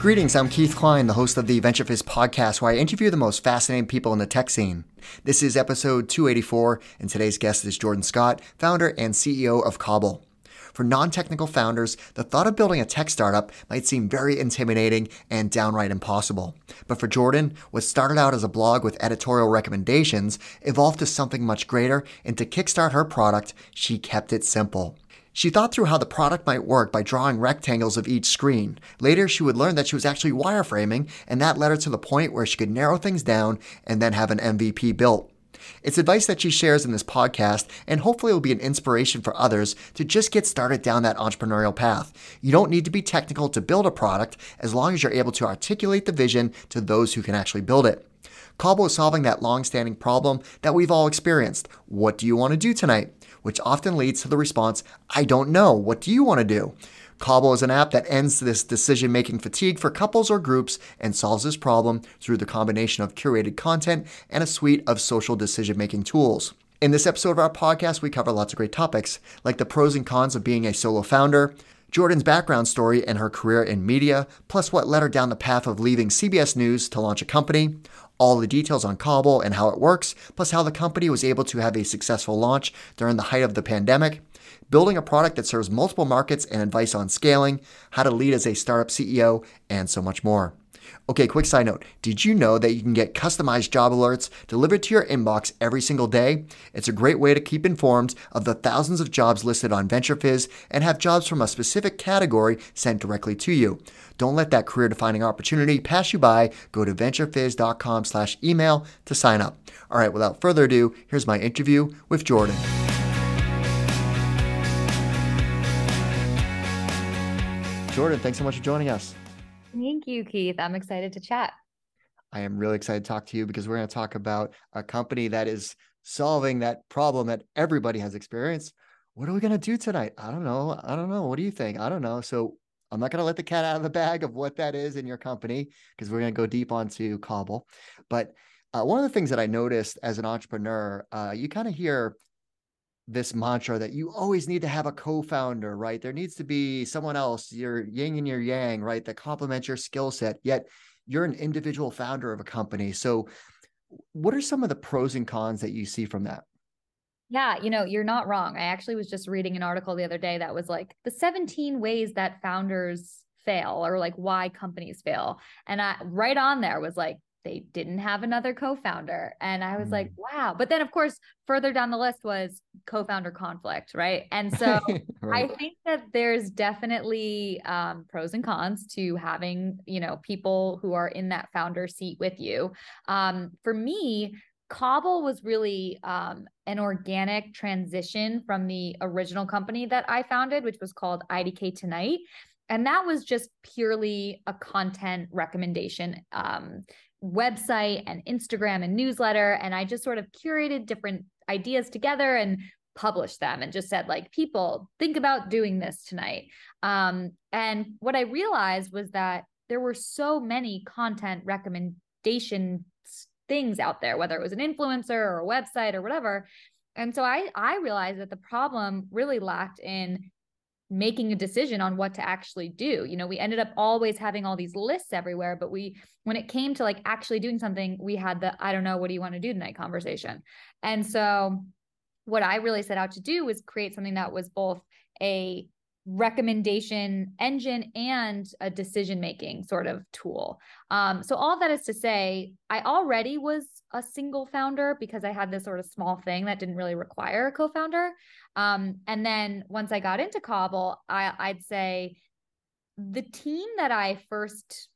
Greetings, I'm Keith Klein, the host of the VentureFizz podcast, where I interview the most fascinating people in the tech scene. This is episode 284, and today's guest is Jordan Scott, founder and CEO of Cobble. For non-technical founders, the thought of building a tech startup might seem very intimidating and downright impossible. But for Jordan, what started out as a blog with editorial recommendations evolved to something much greater, and to kickstart her product, she kept it simple. She thought through how the product might work by drawing rectangles of each screen. Later, she would learn that she was actually wireframing, and that led her to the point where she could narrow things down and then have an MVP built. It's advice that she shares in this podcast, and hopefully will be an inspiration for others to just get started down that entrepreneurial path. You don't need to be technical to build a product as long as you're able to articulate the vision to those who can actually build it. Cobble is solving that long-standing problem that we've all experienced. What do you want to do tonight? Which often leads to the response, I don't know, what do you want to do? Cobble is an app that ends this decision-making fatigue for couples or groups and solves this problem through the combination of curated content and a suite of social decision-making tools. In this episode of our podcast, we cover lots of great topics, like the pros and cons of being a solo founder, Jordan's background story and her career in media, plus what led her down the path of leaving CBS News to launch a company, all the details on Cobble and how it works, plus how the company was able to have a successful launch during the height of the pandemic, building a product that serves multiple markets and advice on scaling, how to lead as a startup CEO, and so much more. Okay, quick side note. Did you know that you can get customized job alerts delivered to your inbox every single day? It's a great way to keep informed of the thousands of jobs listed on VentureFizz and have jobs from a specific category sent directly to you. Don't let that career-defining opportunity pass you by. Go to venturefizz.com/email to sign up. All right, without further ado, here's my interview with Jordan. Jordan, thanks so much for joining us. Thank you, Keith. I'm excited to chat. I am really excited to talk to you because we're going to talk about a company that is solving that problem that everybody has experienced. What are we going to do tonight? I don't know. What do you think? I don't know. So I'm not going to let the cat out of the bag of what that is in your company because we're going to go deep onto Cobble. But one of the things that I noticed as an entrepreneur, you kind of hear this mantra that you always need to have a co-founder, right? There needs to be someone else, your yin and your yang, right? That complements your skill set, yet you're an individual founder of a company. So what are some of the pros and cons that you see from that? Yeah, you're not wrong. I actually was just reading an article the other day that was like the 17 ways that founders fail or like why companies fail. And I right on there was like, they didn't have another co-founder. And I was like, wow. But then of course, further down the list was co-founder conflict, right? And so right. I think that there's definitely pros and cons to having, people who are in that founder seat with you. For me, Cobble was really an organic transition from the original company that I founded, which was called IDK Tonight. And that was just purely a content recommendation website and Instagram and newsletter. And I just sort of curated different ideas together and published them and just said like, people think about doing this tonight. And what I realized was that there were so many content recommendation things out there, whether it was an influencer or a website or whatever. And so I realized that the problem really lacked in making a decision on what to actually do. We ended up always having all these lists everywhere, but when it came to like actually doing something, we had the, I don't know, what do you want to do tonight conversation. And so what I really set out to do was create something that was both a recommendation engine and a decision-making sort of tool. So all that is to say, I already was a single founder because I had this sort of small thing that didn't really require a co-founder. And then once I got into Cobble, I'd say the team that I first,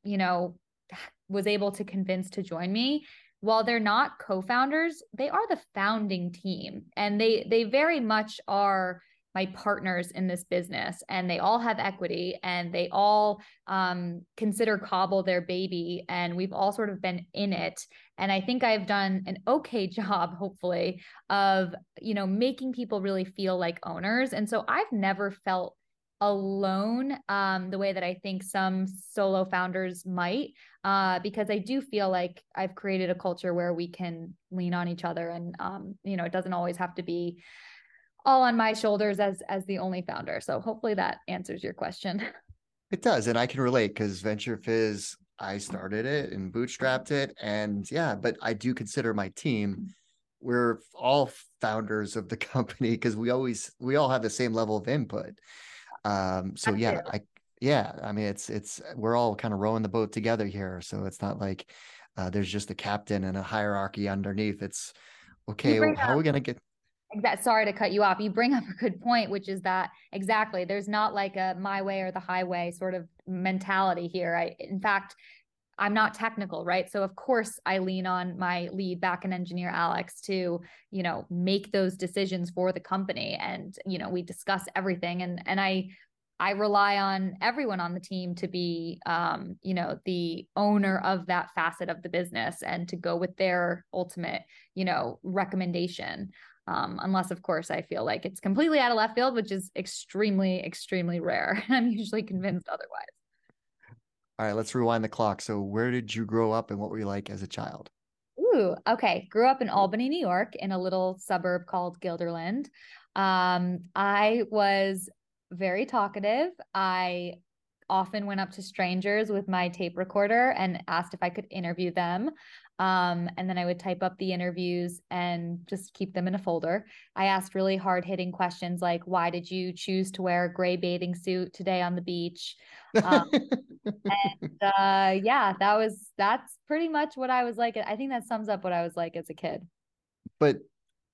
was able to convince to join me, while they're not co-founders, they are the founding team. And they very much are my partners in this business, and they all have equity and they all consider Cobble their baby. And we've all sort of been in it. And I think I've done an okay job, hopefully, of, making people really feel like owners. And so I've never felt alone the way that I think some solo founders might, because I do feel like I've created a culture where we can lean on each other and, it doesn't always have to be all on my shoulders as the only founder. So hopefully that answers your question. It does. And I can relate because VentureFizz, I started it and bootstrapped it. And yeah, but I do consider my team, we're all founders of the company because we all have the same level of input. So yeah, I mean, we're all kind of rowing the boat together here. So it's not like there's just a captain and a hierarchy underneath. It's okay. How are we going to get that? Sorry to cut you off. You bring up a good point, which is that exactly. There's not like a my way or the highway sort of mentality here. In fact, I'm not technical, right? So of course I lean on my lead backend engineer, Alex, to, you know, make those decisions for the company. And, you know, we discuss everything, and I rely on everyone on the team to be, you know, the owner of that facet of the business and to go with their ultimate, you know, recommendation. Unless of course I feel like it's completely out of left field, which is extremely, extremely rare. I'm usually convinced otherwise. All right, let's rewind the clock. So where did you grow up and what were you like as a child? Ooh, okay. Grew up in Albany, New York, in a little suburb called Gilderland. I was very talkative. I often went up to strangers with my tape recorder and asked if I could interview them. And then I would type up the interviews and just keep them in a folder. I asked really hard-hitting questions like, why did you choose to wear a gray bathing suit today on the beach? That's pretty much what I was like. I think that sums up what I was like as a kid. But,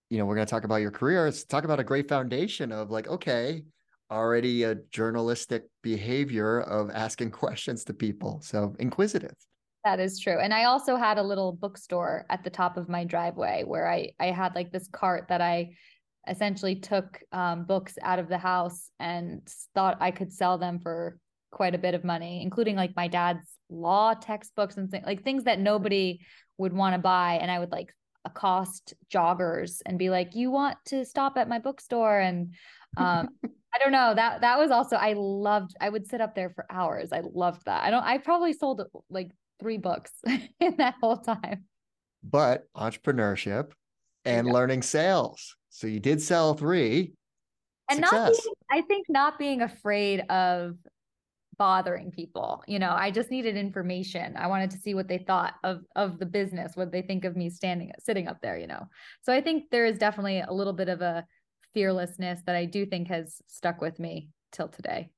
you know, we're going to talk about your career. Let's talk about a great foundation of like, okay, already a journalistic behavior of asking questions to people. So inquisitive. That is true. And I also had a little bookstore at the top of my driveway where I had like this cart that I essentially took books out of the house and thought I could sell them for quite a bit of money, including like my dad's law textbooks and things that nobody would want to buy. And I would like accost joggers and be like, you want to stop at my bookstore? And I don't know, that was also, I would sit up there for hours. I loved that. I probably sold like 3 books in that whole time. But entrepreneurship and learning sales. So you did sell 3. And not being afraid of bothering people. You know, I just needed information. I wanted to see what they thought of the business, what they think of me sitting up there, you know? So I think there is definitely a little bit of a fearlessness that I do think has stuck with me till today.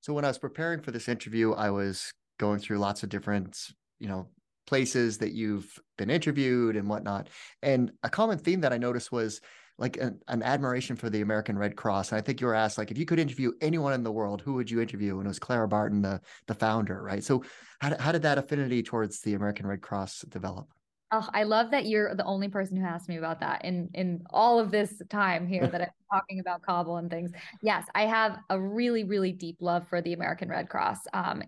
So when I was preparing for this interview, I was going through lots of different, you know, places that you've been interviewed and whatnot. And a common theme that I noticed was like an admiration for the American Red Cross. And I think you were asked, like, if you could interview anyone in the world, who would you interview? And it was Clara Barton, the founder, right? So how did that affinity towards the American Red Cross develop? Oh, I love that you're the only person who asked me about that in all of this time here that I'm talking about Cobble and things. Yes, I have a really, really deep love for the American Red Cross.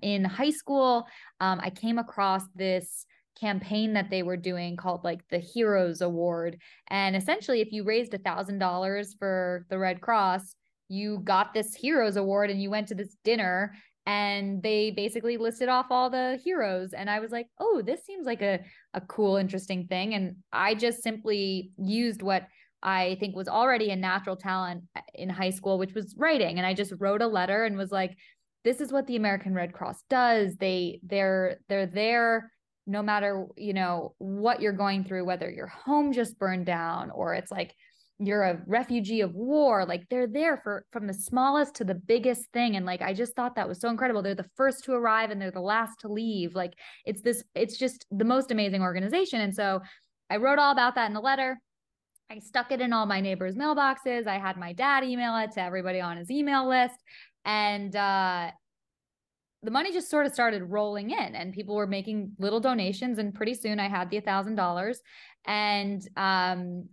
In high school, I came across this campaign that they were doing called like the Heroes Award. And essentially, if you raised $1,000 for the Red Cross, you got this Heroes Award and you went to this dinner. And they basically listed off all the heroes. And I was like, oh, this seems like a cool, interesting thing. And I just simply used what I think was already a natural talent in high school, which was writing. And I just wrote a letter and was like, this is what the American Red Cross does. They're there no matter, you know, what you're going through, whether your home just burned down or it's like you're a refugee of war, like they're there from the smallest to the biggest thing. And like, I just thought that was so incredible. They're the first to arrive and they're the last to leave. Like it's just the most amazing organization. And so I wrote all about that in a letter. I stuck it in all my neighbors' mailboxes. I had my dad email it to everybody on his email list. And, the money just sort of started rolling in and people were making little donations. And pretty soon I had the $1,000 and,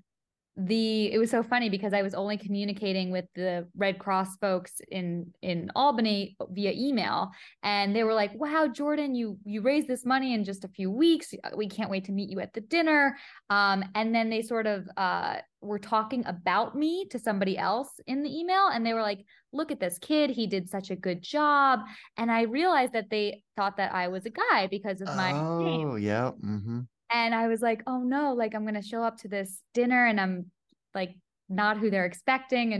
it was so funny because I was only communicating with the Red Cross folks in Albany via email. And they were like, wow, Jordan, you raised this money in just a few weeks. We can't wait to meet you at the dinner. And then they sort of were talking about me to somebody else in the email. And they were like, look at this kid. He did such a good job. And I realized that they thought that I was a guy because of my name. Oh, yeah. Mm-hmm. And I was like, oh no, like I'm going to show up to this dinner and I'm like not who they're expecting.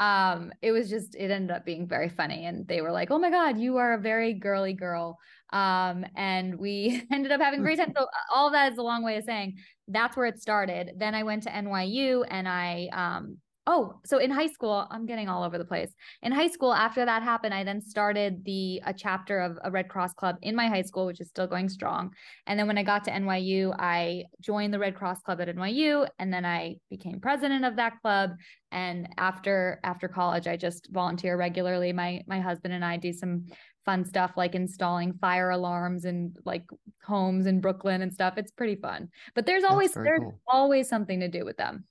And it was just, it ended up being very funny. And they were like, oh my God, you are a very girly girl. And we ended up having a great time. So all that is a long way of saying that's where it started. Then I went to NYU and I, so in high school, I'm getting all over the place. In high school, after that happened, I then started a chapter of a Red Cross club in my high school, which is still going strong. And then when I got to NYU, I joined the Red Cross club at NYU. And then I became president of that club. And after college, I just volunteer regularly. My husband and I do some fun stuff like installing fire alarms in like homes in Brooklyn and stuff. It's pretty fun, but there's always something to do with them.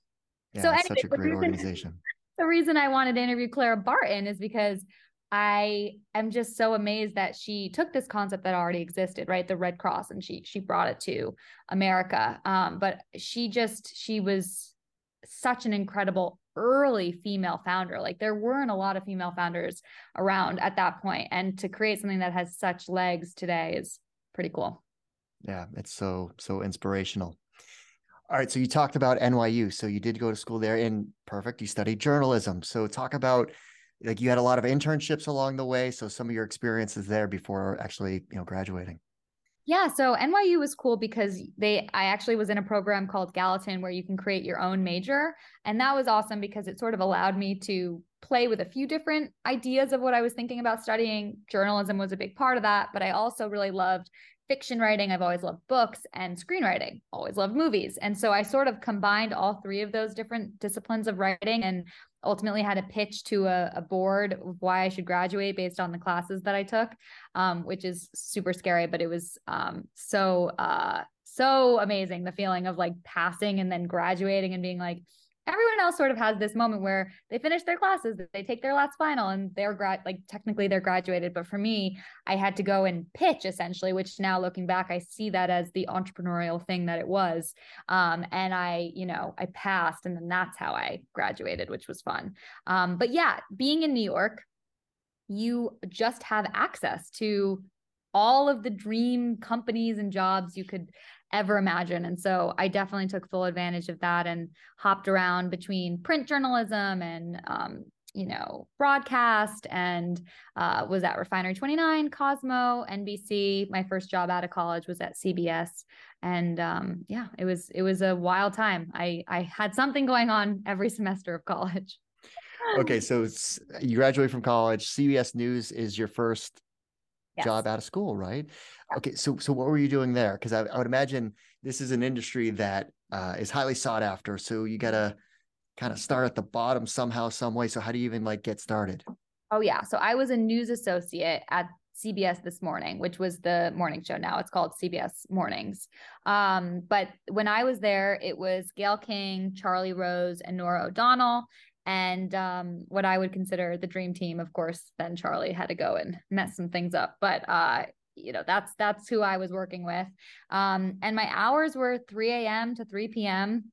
Yeah, so anyway, such a great organization. The reason I wanted to interview Clara Barton is because I am just so amazed that she took this concept that already existed, right? The Red Cross, and she brought it to America. But she was such an incredible early female founder. Like there weren't a lot of female founders around at that point. And to create something that has such legs today is pretty cool. Yeah, it's so inspirational. All right. So you talked about NYU. So you did go to school there and perfect. You studied journalism. So talk about like you had a lot of internships along the way. So some of your experiences there before actually, graduating. Yeah. So NYU was cool because I actually was in a program called Gallatin where you can create your own major. And that was awesome because it sort of allowed me to play with a few different ideas of what I was thinking about studying. Journalism was a big part of that, but I also really loved fiction writing. I've always loved books and screenwriting, always loved movies. And so I sort of combined all three of those different disciplines of writing and ultimately had a pitch to a board of why I should graduate based on the classes that I took, which is super scary, but it was so amazing. The feeling of like passing and then graduating and being like, everyone else sort of has this moment where they finish their classes, they take their last final and technically they're graduated. But for me, I had to go and pitch essentially, which now looking back, I see that as the entrepreneurial thing that it was. And I passed, and then that's how I graduated, which was fun. But yeah, being in New York, you just have access to all of the dream companies and jobs you could ever imagine. And so I definitely took full advantage of that and hopped around between print journalism and, broadcast, and was at Refinery 29, Cosmo, NBC. My first job out of college was at CBS. And it was a wild time. I had something going on every semester of college. Okay. So you graduate from college. CBS News is your first job out of school, right? Yeah. Okay. So what were you doing there? Because I would imagine this is an industry that is highly sought after. So you got to kind of start at the bottom somehow, some way. So how do you even like get started? Oh yeah. So I was a news associate at CBS This Morning, which was the morning show. Now it's called CBS Mornings. But when I was there, it was Gail King, Charlie Rose, and Nora O'Donnell. And what I would consider the dream team. Of course, then Charlie had to go and mess some things up. But, that's who I was working with. And my hours were 3 a.m. to 3 p.m.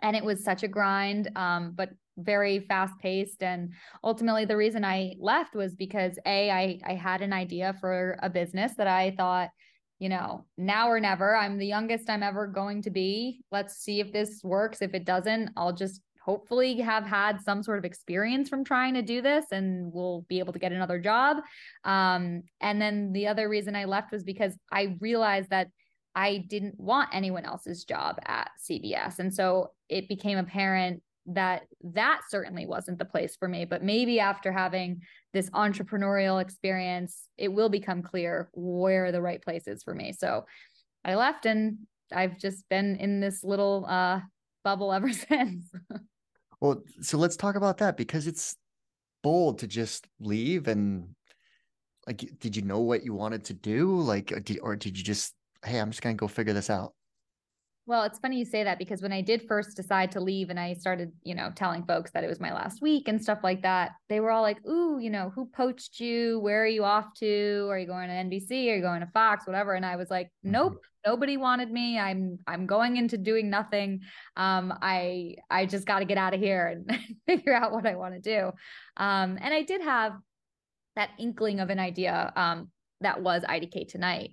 And it was such a grind, but very fast paced. And ultimately, the reason I left was because I had an idea for a business that I thought, now or never. I'm the youngest I'm ever going to be. Let's see if this works. If it doesn't, I'll just hopefully have had some sort of experience from trying to do this and we'll be able to get another job. And then the other reason I left was because I realized that I didn't want anyone else's job at CBS. And so it became apparent that certainly wasn't the place for me, but maybe after having this entrepreneurial experience, it will become clear where the right place is for me. So I left and I've just been in this little, bubble ever since. Well, so let's talk about that, because it's bold to just leave. And like, did you know what you wanted to do? Or did you just, hey, I'm just going to go figure this out? Well, it's funny you say that, because when I did first decide to leave and I started, telling folks that it was my last week and stuff like that, they were all like, ooh, who poached you? Where are you off to? Are you going to NBC? Are you going to Fox? Whatever. And I was like, nope. Mm-hmm. Nobody wanted me. I'm going into doing nothing. I just got to get out of here and figure out what I want to do. And I did have that inkling of an idea that was IDK Tonight,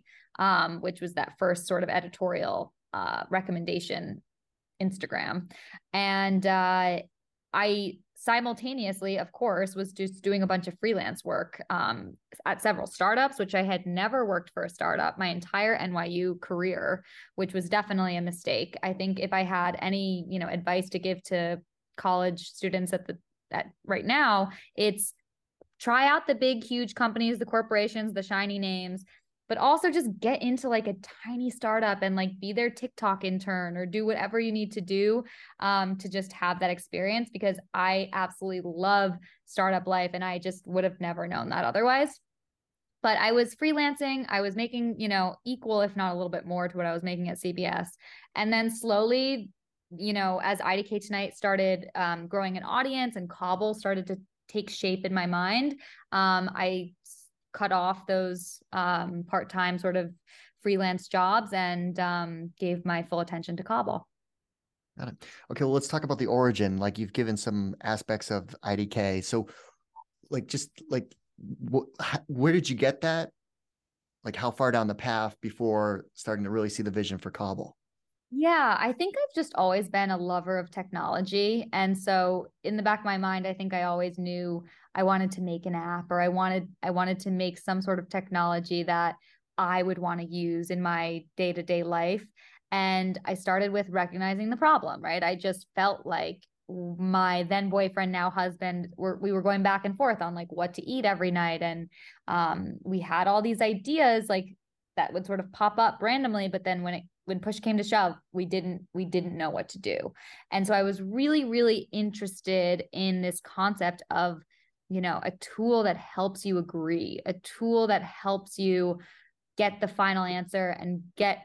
which was that first sort of editorial recommendation Instagram. And I simultaneously, of course, was just doing a bunch of freelance work at several startups, which I had never worked for a startup my entire NYU career, which was definitely a mistake. I think if I had any, you know, advice to give to college students at right now, it's try out the big, huge companies, the corporations, the shiny names, but also just get into like a tiny startup and like be their TikTok intern or do whatever you need to do to just have that experience, because I absolutely love startup life and I just would have never known that otherwise. But I was freelancing, I was making, you know, equal, if not a little bit more to what I was making at CBS. And then slowly, you know, as IDK Tonight started growing an audience and Cobble started to take shape in my mind, I cut off those part-time sort of freelance jobs and gave my full attention to Cobble. Got it. Okay, well, let's talk about the origin. Like, you've given some aspects of IDK. So like, just like, where did you get that? Like, how far down the path before starting to really see the vision for Cobble? Yeah, I think I've just always been a lover of technology. And so in the back of my mind, I think I always knew I wanted to make an app, or I wanted to make some sort of technology that I would want to use in my day-to-day life. And I started with recognizing the problem, right? I just felt like my then boyfriend, now husband, we were going back and forth on like what to eat every night. And we had all these ideas like that would sort of pop up randomly, but then when push came to shove, we didn't know what to do. And so I was really, really interested in this concept of, you know, a tool that helps you agree, a tool that helps you get the final answer and get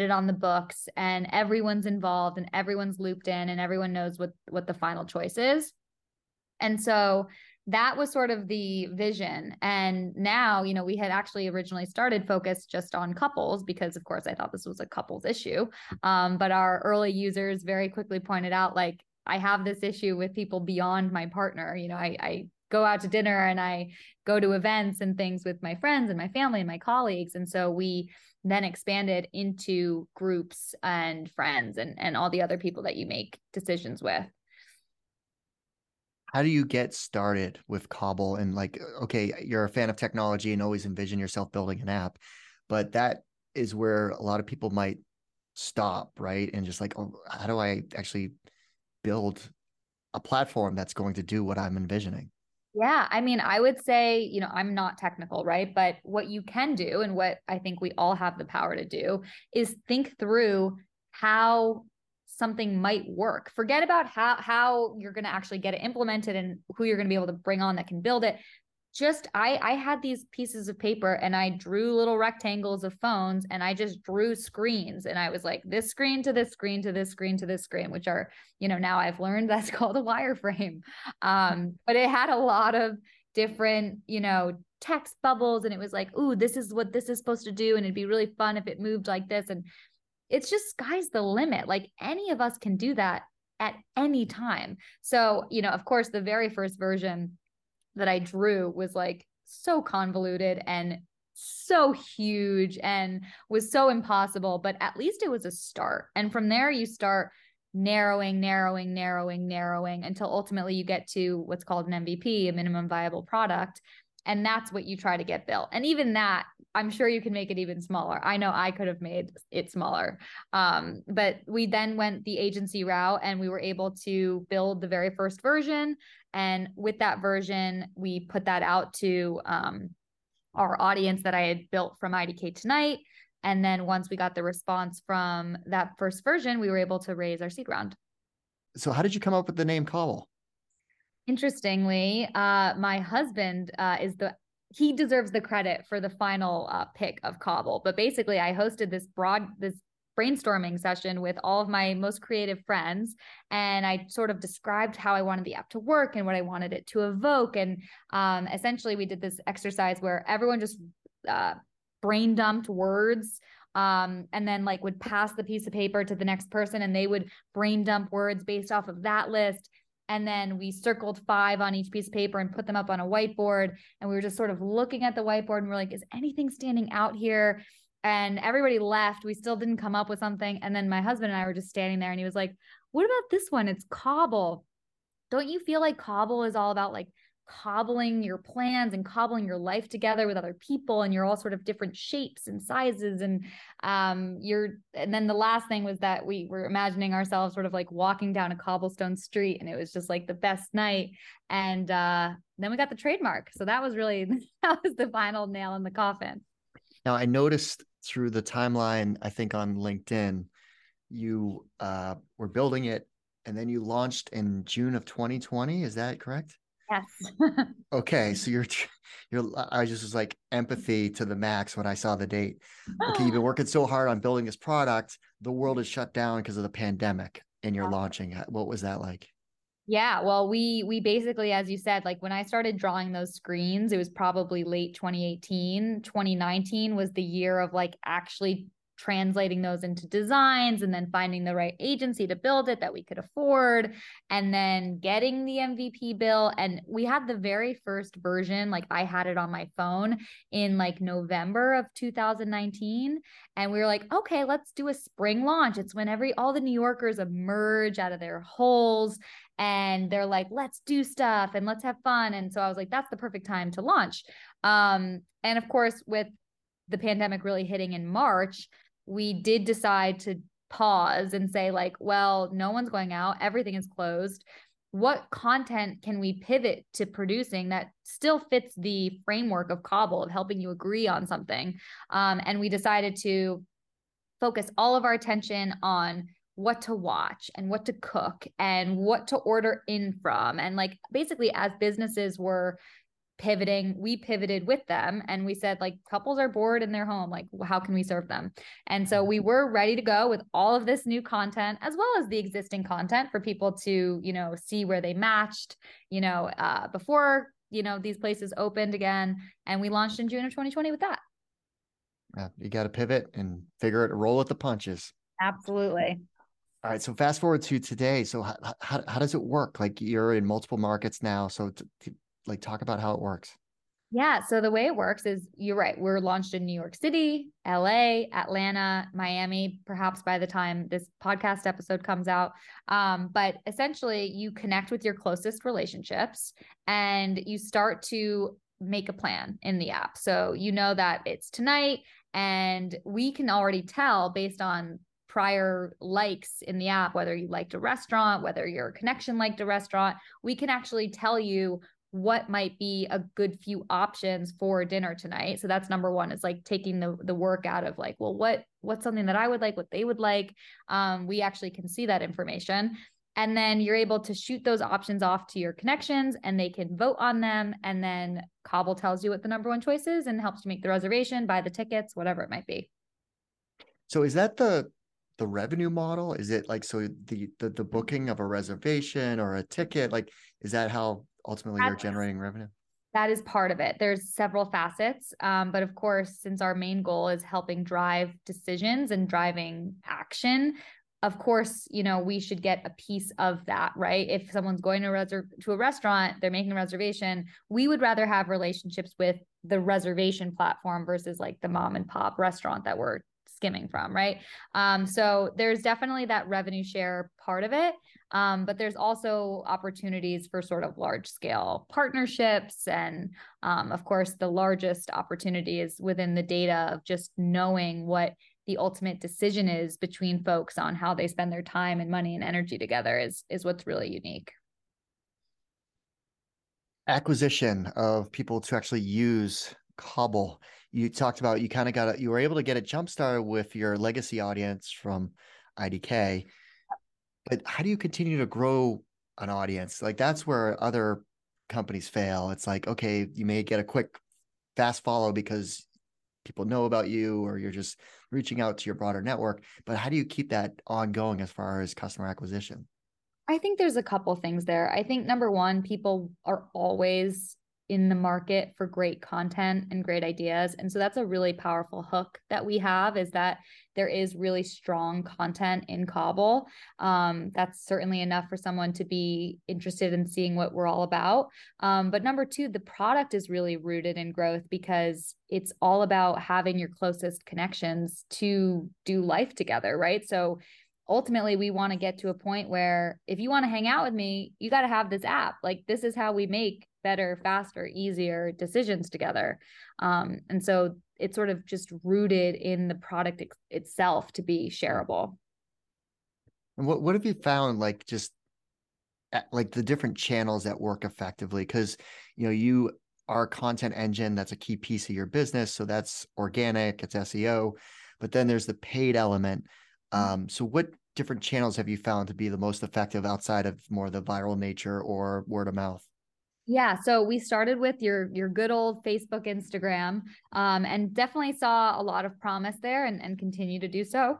it on the books, and everyone's involved and everyone's looped in and everyone knows what the final choice is. And so that was sort of the vision. And now, you know, we had actually originally started focused just on couples because, of course, I thought this was a couples issue. But our early users very quickly pointed out, like, I have this issue with people beyond my partner. You know, I go out to dinner and I go to events and things with my friends and my family and my colleagues. And so we then expanded into groups and friends and all the other people that you make decisions with. How do you get started with Cobble? And like, okay, you're a fan of technology and always envision yourself building an app, but that is where a lot of people might stop, right? And just like, oh, how do I actually build a platform that's going to do what I'm envisioning? Yeah. I mean, I would say, you know, I'm not technical, right? But what you can do and what I think we all have the power to do is think through how something might work. Forget about how you're going to actually get it implemented and who you're going to be able to bring on that can build it. Just, I had these pieces of paper and I drew little rectangles of phones and I just drew screens. And I was like, this screen to this screen to this screen to this screen, which are, you know, now I've learned that's called a wireframe. But it had a lot of different, you know, text bubbles. And it was like, ooh, this is what this is supposed to do. And it'd be really fun if it moved like this. And it's just sky's the limit. Like, any of us can do that at any time. So, you know, of course, the very first version that I drew was like so convoluted and so huge and was so impossible, but at least it was a start. And from there you start narrowing until ultimately you get to what's called an MVP, a minimum viable product. And that's what you try to get built. And even that, I'm sure you can make it even smaller. I know I could have made it smaller. But we then went the agency route and we were able to build the very first version. And with that version, we put that out to our audience that I had built from IDK Tonight. And then once we got the response from that first version, we were able to raise our seed round. So how did you come up with the name Cobble? Interestingly, my husband he deserves the credit for the final pick of Cobble. But basically, I hosted this brainstorming session with all of my most creative friends, and I sort of described how I wanted the app to work and what I wanted it to evoke. And essentially, we did this exercise where everyone just brain dumped words. And then like would pass the piece of paper to the next person, and they would brain dump words based off of that list. And then we circled 5 on each piece of paper and put them up on a whiteboard. And we were just sort of looking at the whiteboard and we're like, is anything standing out here? And everybody left. We still didn't come up with something. And then my husband and I were just standing there and he was like, what about this one? It's Cobble. Don't you feel like Cobble is all about like cobbling your plans and cobbling your life together with other people, and you're all sort of different shapes and sizes, and and then the last thing was that we were imagining ourselves sort of like walking down a cobblestone street, and it was just like the best night. And then we got the trademark, so that was really the final nail in the coffin. Now I noticed through the timeline, I think on LinkedIn, you were building it, and then you launched in June of 2020. Is that correct? Yes. Okay. So I just was like empathy to the max when I saw the date. Okay. You've been working so hard on building this product. The world is shut down because of the pandemic, and you're launching. What was that like? Yeah. Well, we basically, as you said, like when I started drawing those screens, it was probably late 2018, 2019 was the year of like actually translating those into designs, and then finding the right agency to build it that we could afford, and then getting the MVP bill. And we had the very first version, like I had it on my phone in like November of 2019. And we were like, okay, let's do a spring launch. It's when all the New Yorkers emerge out of their holes and they're like, let's do stuff and let's have fun. And so I was like, that's the perfect time to launch. And of course, with the pandemic really hitting in March, we did decide to pause and say like, well, no one's going out, everything is closed. What content can we pivot to producing that still fits the framework of Cobble, of helping you agree on something? And we decided to focus all of our attention on what to watch and what to cook and what to order in from. And like, basically as businesses were pivoting, we pivoted with them, and we said like couples are bored in their home, like how can we serve them? And so we were ready to go with all of this new content, as well as the existing content for people to, you know, see where they matched, you know, before, you know, these places opened again. And we launched in June of 2020 with that. You got to pivot and figure it, roll with the punches. Absolutely. All right. So fast forward to today. So how does it work? Like you're in multiple markets now. So like talk about how it works. Yeah. So the way it works is, you're right, we're launched in New York City, LA, Atlanta, Miami, perhaps by the time this podcast episode comes out. But essentially you connect with your closest relationships and you start to make a plan in the app. So you know that it's tonight, and we can already tell based on prior likes in the app, whether you liked a restaurant, whether your connection liked a restaurant, we can actually tell you what might be a good few options for dinner tonight. So that's number one, is like taking the work out of like, well, what's something that I would like, what they would like. We actually can see that information. And then you're able to shoot those options off to your connections, and they can vote on them. And then Cobble tells you what the number one choice is and helps you make the reservation, buy the tickets, whatever it might be. So is that the revenue model? Is it like, so the booking of a reservation or a ticket, like, is that how ultimately you're generating revenue? That is part of it. There's several facets. But of course, since our main goal is helping drive decisions and driving action, of course, you know, we should get a piece of that, right? If someone's going to a restaurant, they're making a reservation, we would rather have relationships with the reservation platform versus like the mom and pop restaurant that we're skimming from, right? So there's definitely that revenue share part of it. But there's also opportunities for sort of large scale partnerships. And of course, the largest opportunity is within the data of just knowing what the ultimate decision is between folks on how they spend their time and money and energy together is what's really unique. Acquisition of people to actually use Cobble. You talked about, you kind of got it, you were able to get a jump start with your legacy audience from IDK, but how do you continue to grow an audience? Like that's where other companies fail. It's like, okay, you may get a quick fast follow because people know about you, or you're just reaching out to your broader network, but how do you keep that ongoing as far as customer acquisition? I think there's a couple things there. I think number one, people are always in the market for great content and great ideas. And so that's a really powerful hook that we have, is that there is really strong content in Cobble. That's certainly enough for someone to be interested in seeing what we're all about. But number two, the product is really rooted in growth, because it's all about having your closest connections to do life together, right? So ultimately we want to get to a point where if you want to hang out with me, you got to have this app. Like, this is how we make better, faster, easier decisions together. And so it's sort of just rooted in the product itself to be shareable. And what have you found, like, just like the different channels that work effectively? Because, you know, you are a content engine, that's a key piece of your business. So that's organic, it's SEO, but then there's the paid element. So what different channels have you found to be the most effective outside of more the viral nature or word of mouth? Yeah. So we started with your good old Facebook, Instagram, and definitely saw a lot of promise there and continue to do so.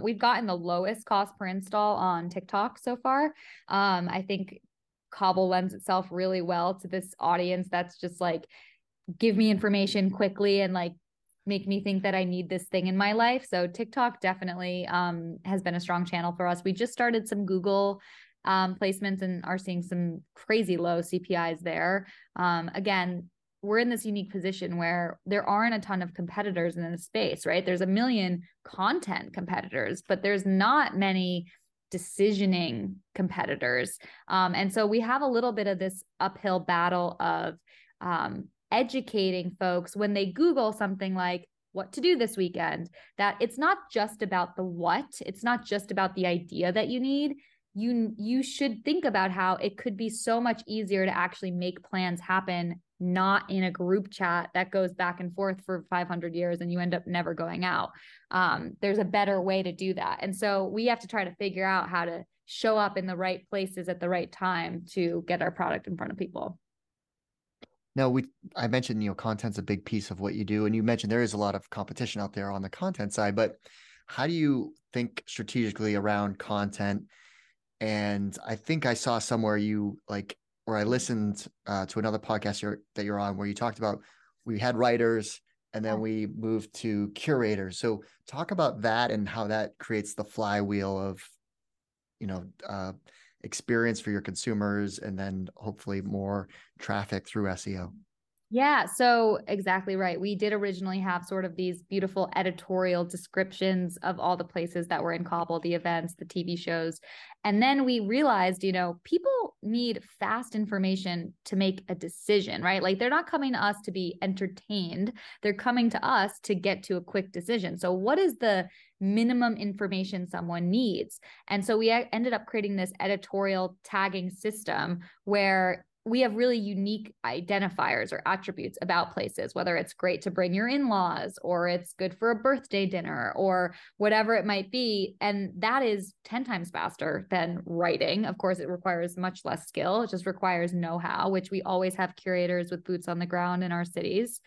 We've gotten the lowest cost per install on TikTok so far. I think Cobble lends itself really well to this audience that's just like, give me information quickly and like make me think that I need this thing in my life. So TikTok definitely has been a strong channel for us. We just started some Google placements and are seeing some crazy low CPIs there. Again, we're in this unique position where there aren't a ton of competitors in this space, right? There's a million content competitors, but there's not many decisioning competitors. And so we have a little bit of this uphill battle of educating folks when they Google something like what to do this weekend, that it's not just about the what, it's not just about the idea that you need. You should think about how it could be so much easier to actually make plans happen, not in a group chat that goes back and forth for 500 years and you end up never going out. There's a better way to do that. And so we have to try to figure out how to show up in the right places at the right time to get our product in front of people. Now, I mentioned, you know, content's a big piece of what you do. And you mentioned there is a lot of competition out there on the content side, but how do you think strategically around content? And I think I saw somewhere you like, or I listened to another podcast that you're on where you talked about, we had writers and then we moved to curators. So talk about that and how that creates the flywheel of, you know, experience for your consumers and then hopefully more traffic through SEO. Yeah, so exactly right. We did originally have sort of these beautiful editorial descriptions of all the places that were in Cobble, the events, the TV shows. And then we realized, you know, people need fast information to make a decision, right? Like, they're not coming to us to be entertained. They're coming to us to get to a quick decision. So what is the minimum information someone needs? And so we ended up creating this editorial tagging system where we have really unique identifiers or attributes about places, whether it's great to bring your in-laws or it's good for a birthday dinner or whatever it might be. And that is 10 times faster than writing. Of course, it requires much less skill. It just requires know-how, which we always have curators with boots on the ground in our cities.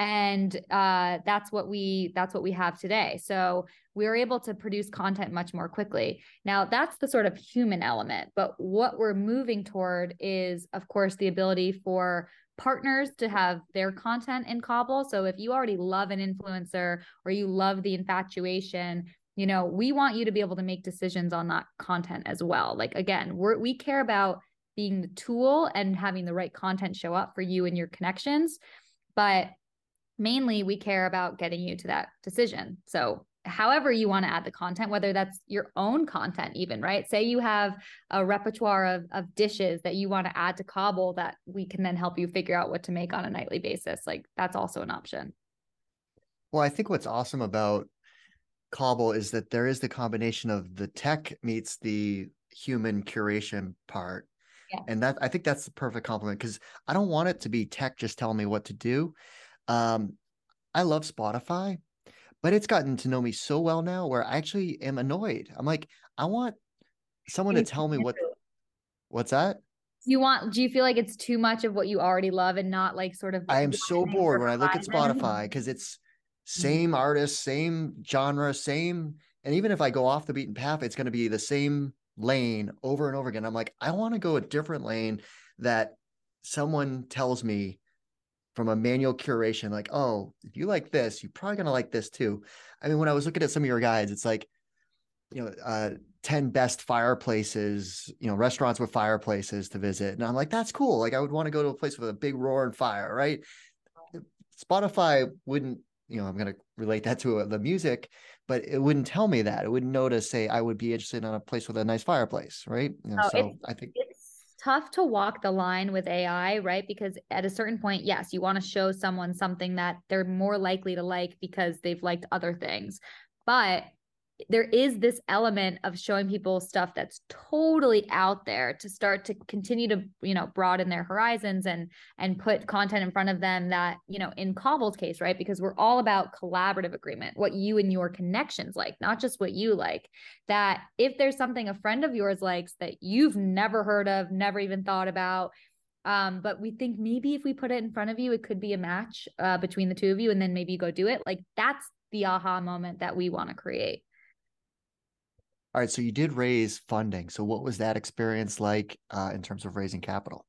And that's what we have today. So we are able to produce content much more quickly. Now, that's the sort of human element, but what we're moving toward is, of course, the ability for partners to have their content in Cobble. So if you already love an influencer or you love the infatuation, you know, we want you to be able to make decisions on that content as well. Like, again, we care about being the tool and having the right content show up for you and your connections, but mainly, we care about getting you to that decision. So however you want to add the content, whether that's your own content even, right? Say you have a repertoire of dishes that you want to add to Cobble that we can then help you figure out what to make on a nightly basis. Like, that's also an option. Well, I think what's awesome about Cobble is that there is the combination of the tech meets the human curation part. Yeah. And that, I think that's the perfect complement, because I don't want it to be tech just telling me what to do. I love Spotify, but it's gotten to know me so well now where I actually am annoyed. I'm like, I want someone to tell me what's that? Do you feel like it's too much of what you already love and not like sort of, I am so bored when I look at Spotify because it's same artist, same genre, same. And even if I go off the beaten path, it's going to be the same lane over and over again. I'm like, I want to go a different lane that someone tells me from a manual curation, like, oh, if you like this, you're probably going to like this too. I mean, when I was looking at some of your guides, it's like, you know, 10 best fireplaces, you know, restaurants with fireplaces to visit. And I'm like, that's cool. Like, I would want to go to a place with a big roaring fire, right? Spotify wouldn't you know, I'm going to relate that to the music, but it wouldn't tell me that. It wouldn't know to say I would be interested in a place with a nice fireplace, right? You know, so I think it's tough to walk the line with AI, right? Because at a certain point, yes, you want to show someone something that they're more likely to like because they've liked other things. But there is this element of showing people stuff that's totally out there to start to continue to, you know, broaden their horizons and put content in front of them that, you know, in Cobble's case, right? Because we're all about collaborative agreement, what you and your connections like, not just what you like. That if there's something a friend of yours likes that you've never heard of, never even thought about, but we think maybe if we put it in front of you, it could be a match between the two of you, and then maybe you go do it. Like, that's the aha moment that we want to create. All right. So you did raise funding. So what was that experience like in terms of raising capital?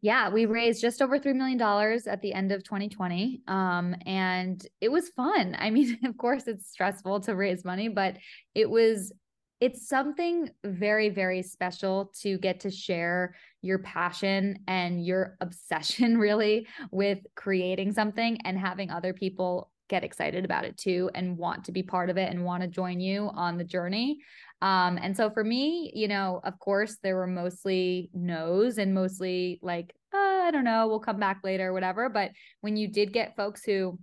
Yeah, we raised just over $3 million at the end of 2020. And it was fun. I mean, of course, it's stressful to raise money, but it's something very, very special to get to share your passion and your obsession really with creating something and having other people get excited about it too, and want to be part of it and want to join you on the journey. And so for me, you know, of course there were mostly no's and mostly like, oh, I don't know, we'll come back later or whatever. But when you did get folks who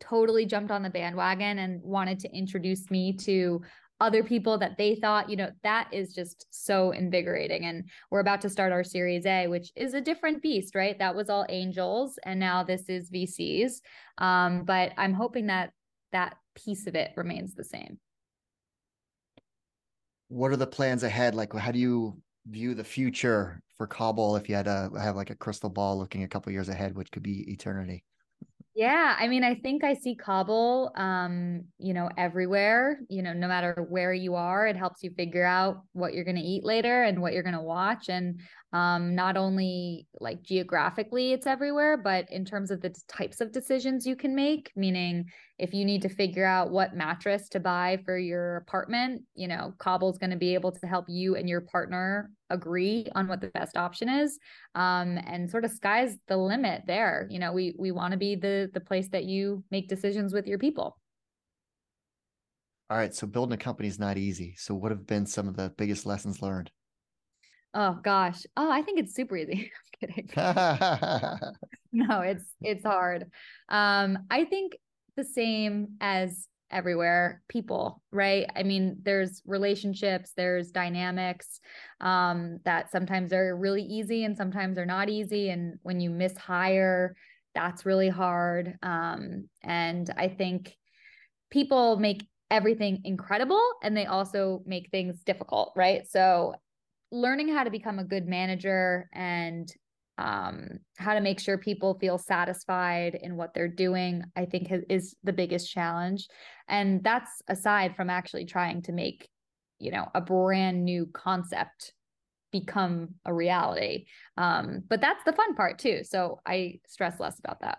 totally jumped on the bandwagon and wanted to introduce me to other people that they thought, you know, that is just so invigorating. And we're about to start our Series A, which is a different beast, right? That was all angels, and now this is VCs. But I'm hoping that that piece of it remains the same. What are the plans ahead? Like, how do you view the future for Cobble if you had to have like a crystal ball looking a couple of years ahead, which could be eternity? Yeah. I mean, I think I see Cobble, you know, everywhere, you know, no matter where you are, it helps you figure out what you're going to eat later and what you're going to watch. And not only like geographically it's everywhere, but in terms of the types of decisions you can make, meaning if you need to figure out what mattress to buy for your apartment, you know, Cobble's going to be able to help you and your partner agree on what the best option is. And sort of sky's the limit there. You know, we want to be the place that you make decisions with your people. All right. So building a company is not easy. So what have been some of the biggest lessons learned? Oh gosh. Oh, I think it's super easy. I'm kidding. No, it's hard. I think the same as everywhere, people, right? I mean, there's relationships, there's dynamics that sometimes are really easy and sometimes are not easy. And when you mishire, that's really hard. And I think people make everything incredible and they also make things difficult, right? So learning how to become a good manager and how to make sure people feel satisfied in what they're doing, I think is the biggest challenge. And that's aside from actually trying to make, you know, a brand new concept become a reality. But that's the fun part too. So I stress less about that.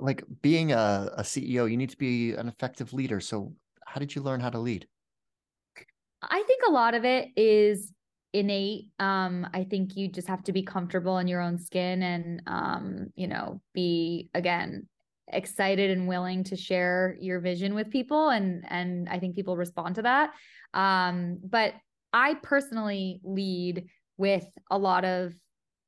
Like being a CEO, you need to be an effective leader. So how did you learn how to lead? I think a lot of it is innate. I think you just have to be comfortable in your own skin and, you know, be again, excited and willing to share your vision with people. And I think people respond to that. But I personally lead with a lot of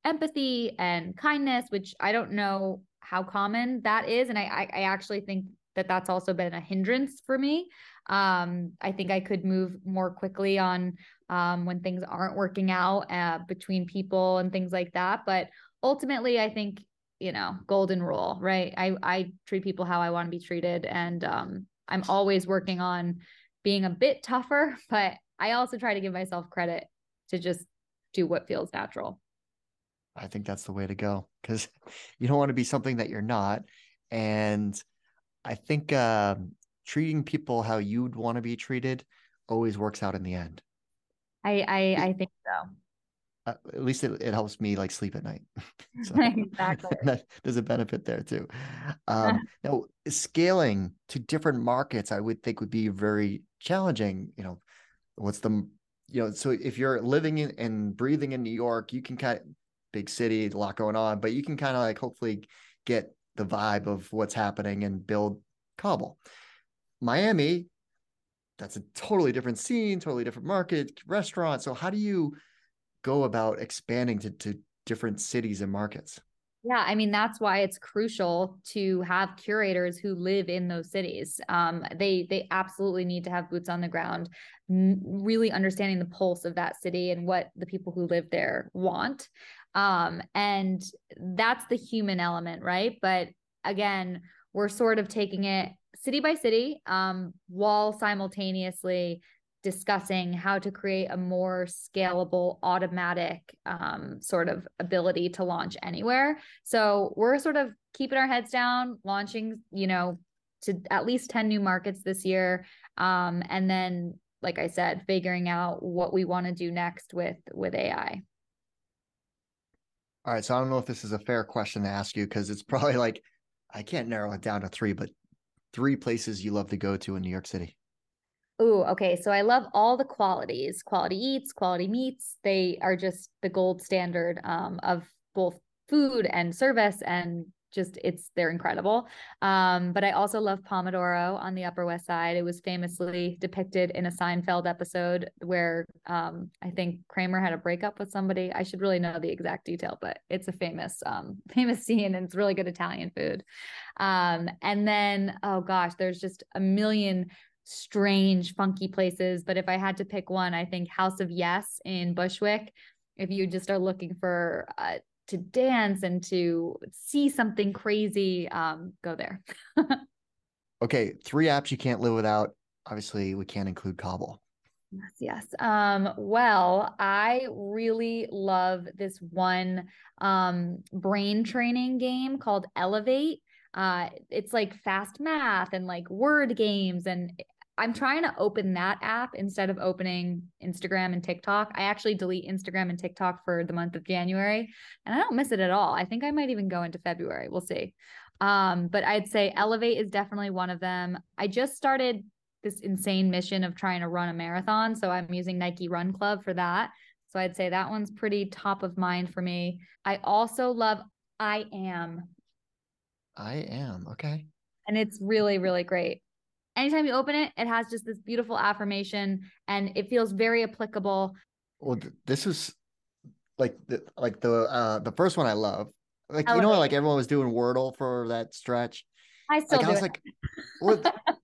empathy and kindness, which I don't know how common that is. And I actually think that that's also been a hindrance for me. I think I could move more quickly on when things aren't working out between people and things like that. But ultimately, I think, you know, golden rule, right? I treat people how I want to be treated. And I'm always working on being a bit tougher, but I also try to give myself credit to just do what feels natural. I think that's the way to go, because you don't want to be something that you're not. And I think treating people how you'd want to be treated always works out in the end. I think so. At least it helps me like sleep at night. So, exactly. There's a benefit there too. Now, scaling to different markets, I would think would be very challenging. You know, so if you're living in and breathing in New York, you can kind of big city, a lot going on, but you can kind of like hopefully get the vibe of what's happening and build Cobble. Miami, that's a totally different scene, totally different market, restaurant. So how do you go about expanding to different cities and markets? Yeah, I mean, that's why it's crucial to have curators who live in those cities. They absolutely need to have boots on the ground, really understanding the pulse of that city and what the people who live there want. And that's the human element, right? But again, we're sort of taking it city by city, while simultaneously discussing how to create a more scalable, automatic sort of ability to launch anywhere. So we're sort of keeping our heads down, launching, you know, to at least 10 new markets this year. And then, like I said, figuring out what we want to do next with AI. All right. So I don't know if this is a fair question to ask you, because it's probably like, I can't narrow it down to three, but three places you love to go to in New York City. Ooh, okay. So I love all the qualities, quality eats, quality meats. They are just the gold standard of both food and service, and just they're incredible. But I also love Pomodoro on the Upper West Side. It was famously depicted in a Seinfeld episode where I think Kramer had a breakup with somebody. I should really know the exact detail, but it's a famous scene, and it's really good Italian food. And then, oh gosh, there's just a million strange, funky places. But if I had to pick one, I think House of Yes in Bushwick. If you just are looking for to dance and to see something crazy, go there. Okay. Three apps you can't live without. Obviously, we can't include Cobble. Yes. Well, I really love this one brain training game called Elevate. It's like fast math and like word games, and I'm trying to open that app instead of opening Instagram and TikTok. I actually delete Instagram and TikTok for the month of January, and I don't miss it at all. I think I might even go into February. We'll see. But I'd say Elevate is definitely one of them. I just started this insane mission of trying to run a marathon, so I'm using Nike Run Club for that. So I'd say that one's pretty top of mind for me. I also love I Am. I Am. Okay. And it's really, really great. Anytime you open it, it has just this beautiful affirmation, and it feels very applicable. Well, this is like the first one I love. Like, Elevate. You know, like everyone was doing Wordle for that stretch. I still like, do I was it. Like, well,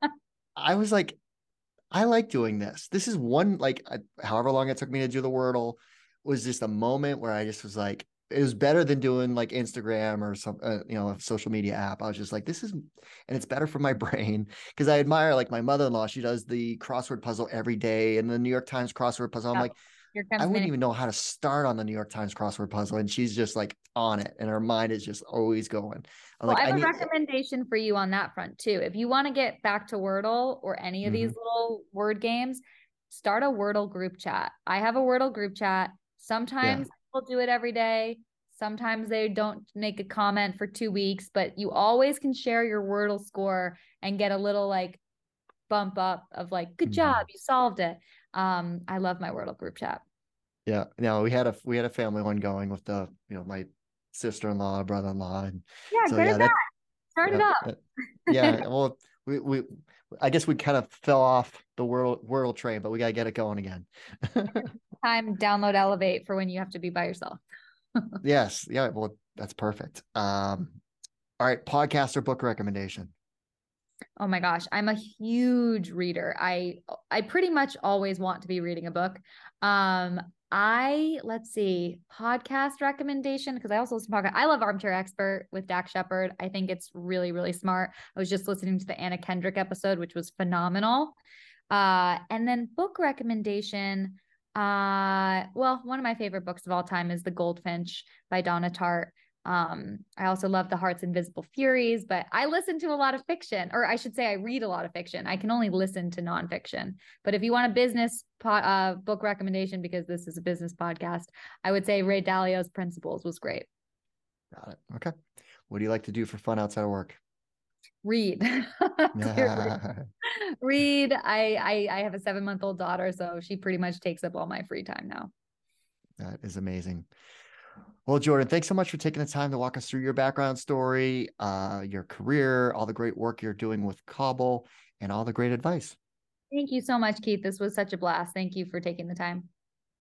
I was like, I like doing this. This is one, like, however long it took me to do the Wordle was just a moment where I just was like, it was better than doing like Instagram or some, you know, a social media app. I was just like, this is, and it's better for my brain, because I admire like my mother-in-law. She does the crossword puzzle every day and the New York Times crossword puzzle. I'm like, I wouldn't even know how to start on the New York Times crossword puzzle. And she's just like on it, and her mind is just always going. I have a recommendation for you on that front too. If you want to get back to Wordle or any of these little word games, start a Wordle group chat. I have a Wordle group chat. Sometimes people do it every day. Sometimes they don't make a comment for 2 weeks, but you always can share your Wordle score and get a little like bump up of like, good job, you solved it. I love my Wordle group chat. Yeah. No, we had a family one going with the, you know, my sister-in-law, brother-in-law. And yeah, so, that start it up. Yeah. Well, we I guess we kind of fell off the Wordle train, but we got to get it going again. Time, download Elevate for when you have to be by yourself. Yes. Yeah. Well, that's perfect. All right. Podcast or book recommendation? Oh my gosh. I'm a huge reader. I pretty much always want to be reading a book. Let's see, podcast recommendation, because I also listen to podcasts. I love Armchair Expert with Dax Shepard. I think it's really, really smart. I was just listening to the Anna Kendrick episode, which was phenomenal. And then book recommendation. Well, one of my favorite books of all time is The Goldfinch by Donna Tartt. I also love The Heart's Invisible Furies, but I listen to a lot of fiction, or I should say I read a lot of fiction. I can only listen to nonfiction. But if you want a business book recommendation, because this is a business podcast, I would say Ray Dalio's Principles was great. Got it. Okay. What do you like to do for fun outside of work? Read. Read. I have a 7-month-old daughter, so she pretty much takes up all my free time now. That is amazing. Well, Jordan, thanks so much for taking the time to walk us through your background story, your career, all the great work you're doing with Cobble, and all the great advice. Thank you so much, Keith. This was such a blast. Thank you for taking the time.